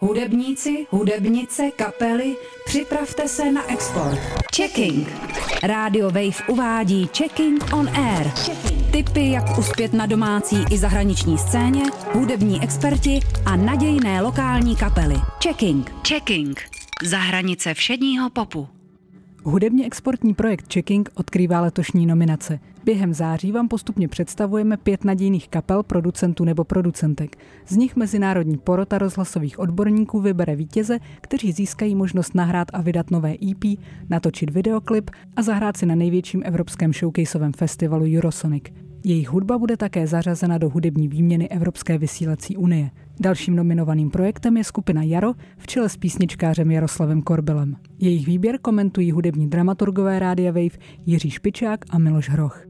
Hudebníci, hudebnice, kapely, připravte se na export. Checking. Radio Wave uvádí Checking on Air. Checking. Tipy, jak uspět na domácí i zahraniční scéně, hudební experti a nadějné lokální kapely. Checking. Checking. Za hranice všedního popu. Hudebně exportní projekt Checking odkrývá letošní nominace. Během září vám postupně představujeme 5 nadějných kapel, producentů nebo producentek. Z nich mezinárodní porota rozhlasových odborníků vybere vítěze, kteří získají možnost nahrát a vydat nové EP, natočit videoklip a zahrát si na největším evropském showcaseovém festivalu Eurosonic. Jejich hudba bude také zařazena do hudební výměny Evropské vysílací unie. Dalším nominovaným projektem je skupina Jaro v čele s písničkářem Jaroslavem Korbelem. Jejich výběr komentují hudební dramaturgové Rádia Wave Jiří Špičák a Miloš Hroch.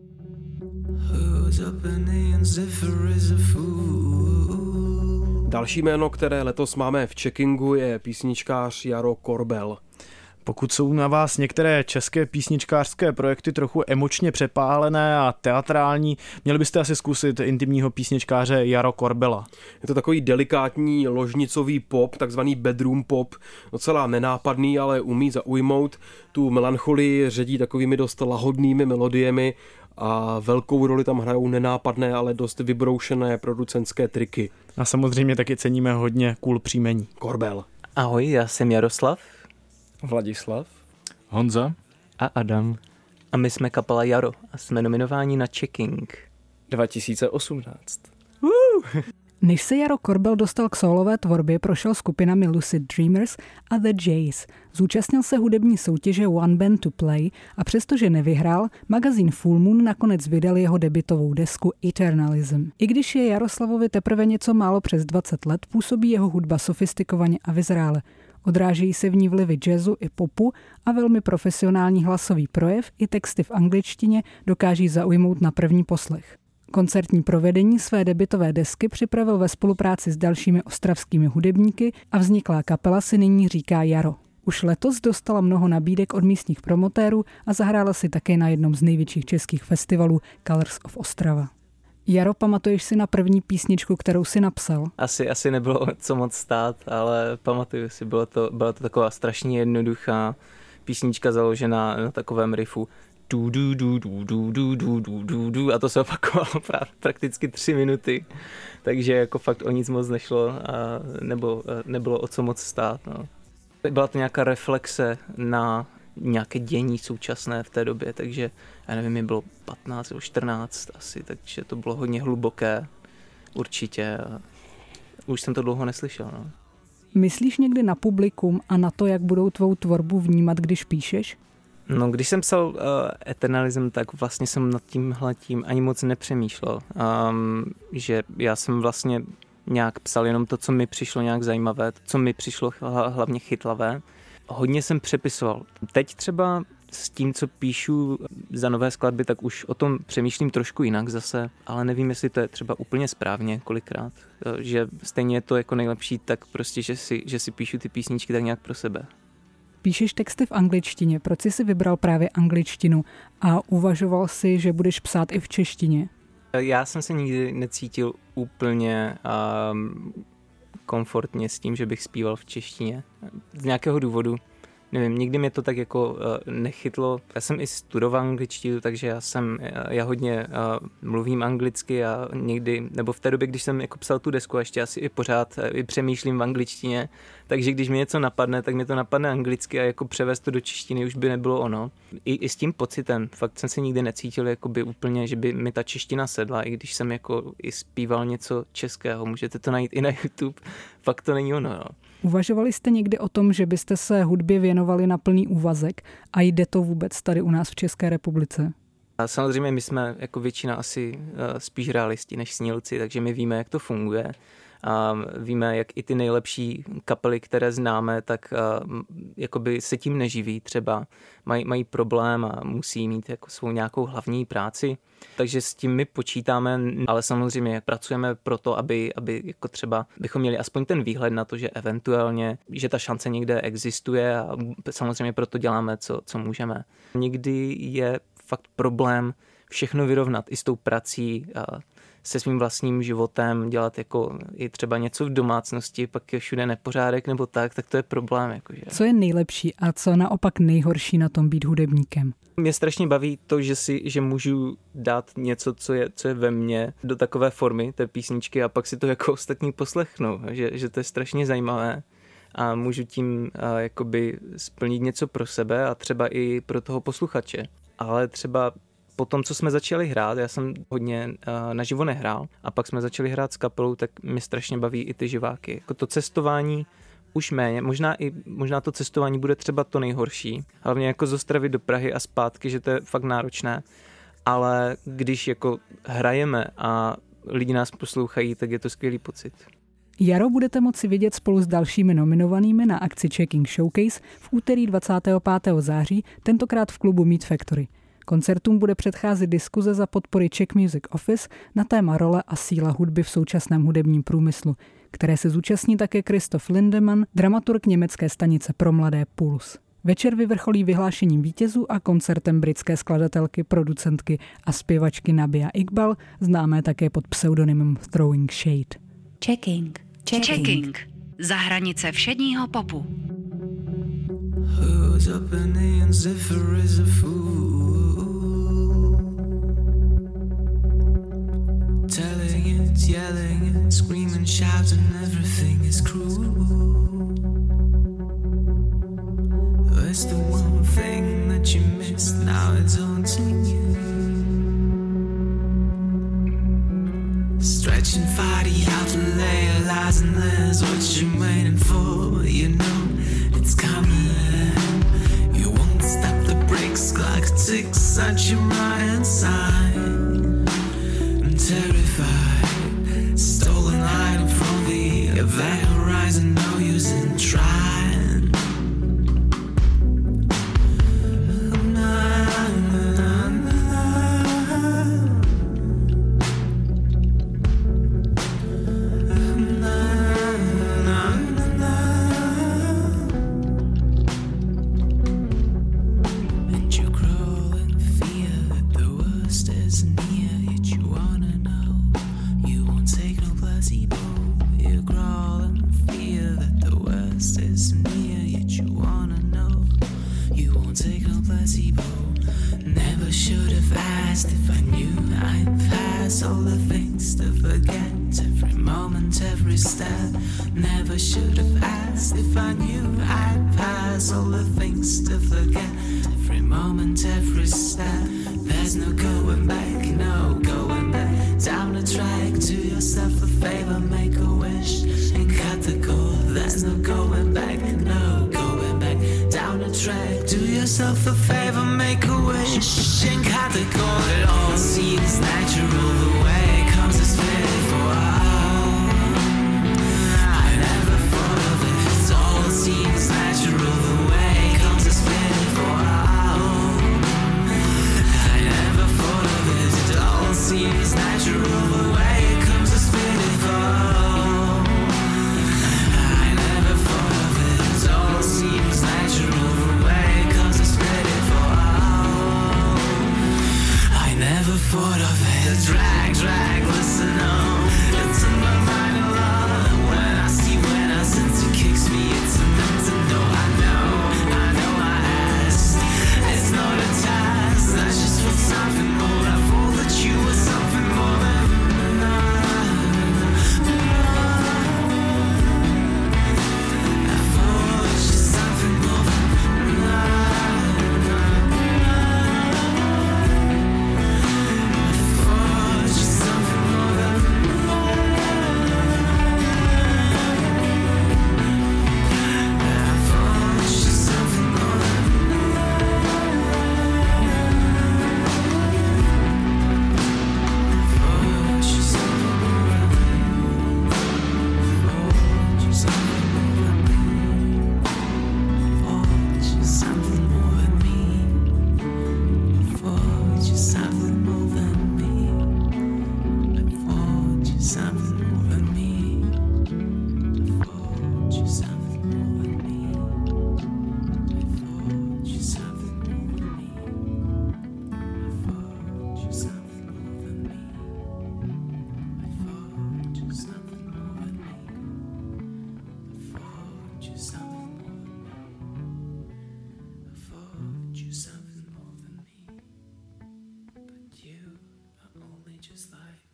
Další jméno, které letos máme v Checkingu, je písničkář Jaro Korbel. Pokud jsou na vás některé české písničkářské projekty trochu emočně přepálené a teatrální, měli byste asi zkusit intimního písničkáře Jaro Korbela. Je to takový delikátní ložnicový pop, takzvaný bedroom pop, docela nenápadný, ale umí zaujmout. Tu melancholii ředí takovými dost lahodnými melodiemi a velkou roli tam hrajou nenápadné, ale dost vybroušené producentské triky. A samozřejmě taky ceníme hodně cool příjmení. Korbel. Ahoj, já jsem Jaroslav. Vladislav, Honza a Adam. A my jsme kapela Jaro a jsme nominováni na Checking 2018. Než se Jaro Korbel dostal k soulové tvorbě, prošel skupinami Lucid Dreamers a The Jays. Zúčastnil se hudební soutěže One Band to Play a přestože nevyhrál, magazín Full Moon nakonec vydal jeho debutovou desku Eternalism. I když je Jaroslavovi teprve něco málo přes 20 let, působí jeho hudba sofistikovaně a vyzrále. Odrážejí se v ní vlivy jazzu i popu a velmi profesionální hlasový projev i texty v angličtině dokáží zaujmout na první poslech. Koncertní provedení své debutové desky připravil ve spolupráci s dalšími ostravskými hudebníky a vzniklá kapela si nyní říká Jaro. Už letos dostala mnoho nabídek od místních promotérů a zahrála si také na jednom z největších českých festivalů Colors of Ostrava. Jaro, pamatuješ si na první písničku, kterou si napsal? Asi nebylo co moc stát, ale pamatuju si, byla to taková strašně jednoduchá písnička založená na takovém riffu. A to se opakovalo prakticky 3 minuty, takže jako fakt o nic moc nešlo a nebo nebylo o co moc stát. No. Byla to nějaká reflexe na nějaké dění současné v té době, takže já nevím, mi bylo 15 nebo 14 asi, takže to bylo hodně hluboké určitě. Už jsem to dlouho neslyšel. No. Myslíš někdy na publikum a na to, jak budou tvou tvorbu vnímat, když píšeš? No, když jsem psal Eternalism, tak vlastně jsem nad tímhletím ani moc nepřemýšlel, že já jsem vlastně nějak psal jenom to, co mi přišlo nějak zajímavé, to, co mi přišlo hlavně chytlavé. Hodně jsem přepisoval. Teď třeba s tím, co píšu za nové skladby, tak už o tom přemýšlím trošku jinak zase, ale nevím, jestli to je třeba úplně správně kolikrát, že stejně je to jako nejlepší, tak prostě, že si píšu ty písničky tak nějak pro sebe. Píšeš texty v angličtině, proč jsi vybral právě angličtinu a uvažoval jsi, že budeš psát i v češtině? Já jsem se nikdy necítil úplně komfortně s tím, že bych zpíval v češtině. Z nějakého důvodu, nevím, nikdy mě to tak jako nechytlo. Já jsem i studoval angličtinu, takže já hodně mluvím anglicky a někdy, nebo v té době, když jsem jako psal tu desku, ještě asi i pořád i přemýšlím v angličtině, takže když mi něco napadne, tak mě to napadne anglicky a jako převést to do češtiny už by nebylo ono. I s tím pocitem, fakt jsem se nikdy necítil jakoby úplně, že by mi ta čeština sedla, i když jsem jako i zpíval něco českého, můžete to najít i na YouTube, fakt to není ono, no. Uvažovali jste někdy o tom, že byste se hudbě věnovali na plný úvazek a jde to vůbec tady u nás v České republice? A samozřejmě my jsme jako většina asi spíš realisti než snílci, takže my víme, jak to funguje. A víme, jak i ty nejlepší kapely, které známe, tak jakoby se tím neživí třeba. Mají problém a musí mít jako svou nějakou hlavní práci. Takže s tím my počítáme, ale samozřejmě pracujeme pro to, aby jako třeba bychom měli aspoň ten výhled na to, že eventuálně, že ta šance někde existuje a samozřejmě proto děláme, co můžeme. Někdy je fakt problém všechno vyrovnat i s tou prací a se svým vlastním životem, dělat jako i třeba něco v domácnosti, pak je všude nepořádek nebo tak to je problém. Jakože. Co je nejlepší a co naopak nejhorší na tom být hudebníkem? Mě strašně baví to, že můžu dát něco, co je ve mně, do takové formy té písničky a pak si to jako ostatní poslechnou, že to je strašně zajímavé. A můžu tím jakoby splnit něco pro sebe a třeba i pro toho posluchače. Ale třeba po tom, co jsme začali hrát, já jsem hodně naživo nehrál a pak jsme začali hrát s kapelou, tak mě strašně baví i ty živáky. Jako to cestování už méně, možná to cestování bude třeba to nejhorší. Hlavně jako z Ostravy do Prahy a zpátky, že to je fakt náročné. Ale když jako hrajeme a lidi nás poslouchají, tak je to skvělý pocit. Jaro budete moci vidět spolu s dalšími nominovanými na akci Checking Showcase v úterý 25. září, tentokrát v klubu Meat Factory. Koncertům bude předcházet diskuze za podpory Czech Music Office na téma role a síla hudby v současném hudebním průmyslu, které se zúčastní také Kristof Lindemann, dramaturg německé stanice pro mladé Puls. Večer vyvrcholí vyhlášením vítězů a koncertem britské skladatelky, producentky a zpěvačky Nabiha Iqbal, známé také pod pseudonymem Throwing Shade. Checking. Za hranice všedního popu. Who's up in the end, Zephyr is a fool. Telling it, yelling it, screaming, shouting, everything is cruel. It's the one thing that you missed, now it's haunting you. Stretching far the outer layer, lies and there's what you're waiting for, you know it's coming. You won't stop the brakes, clock ticks at your right side. I'm terrified, stolen item from the event horizon, no use in trying. I never thought of it all seems natural the way it comes to split it for just like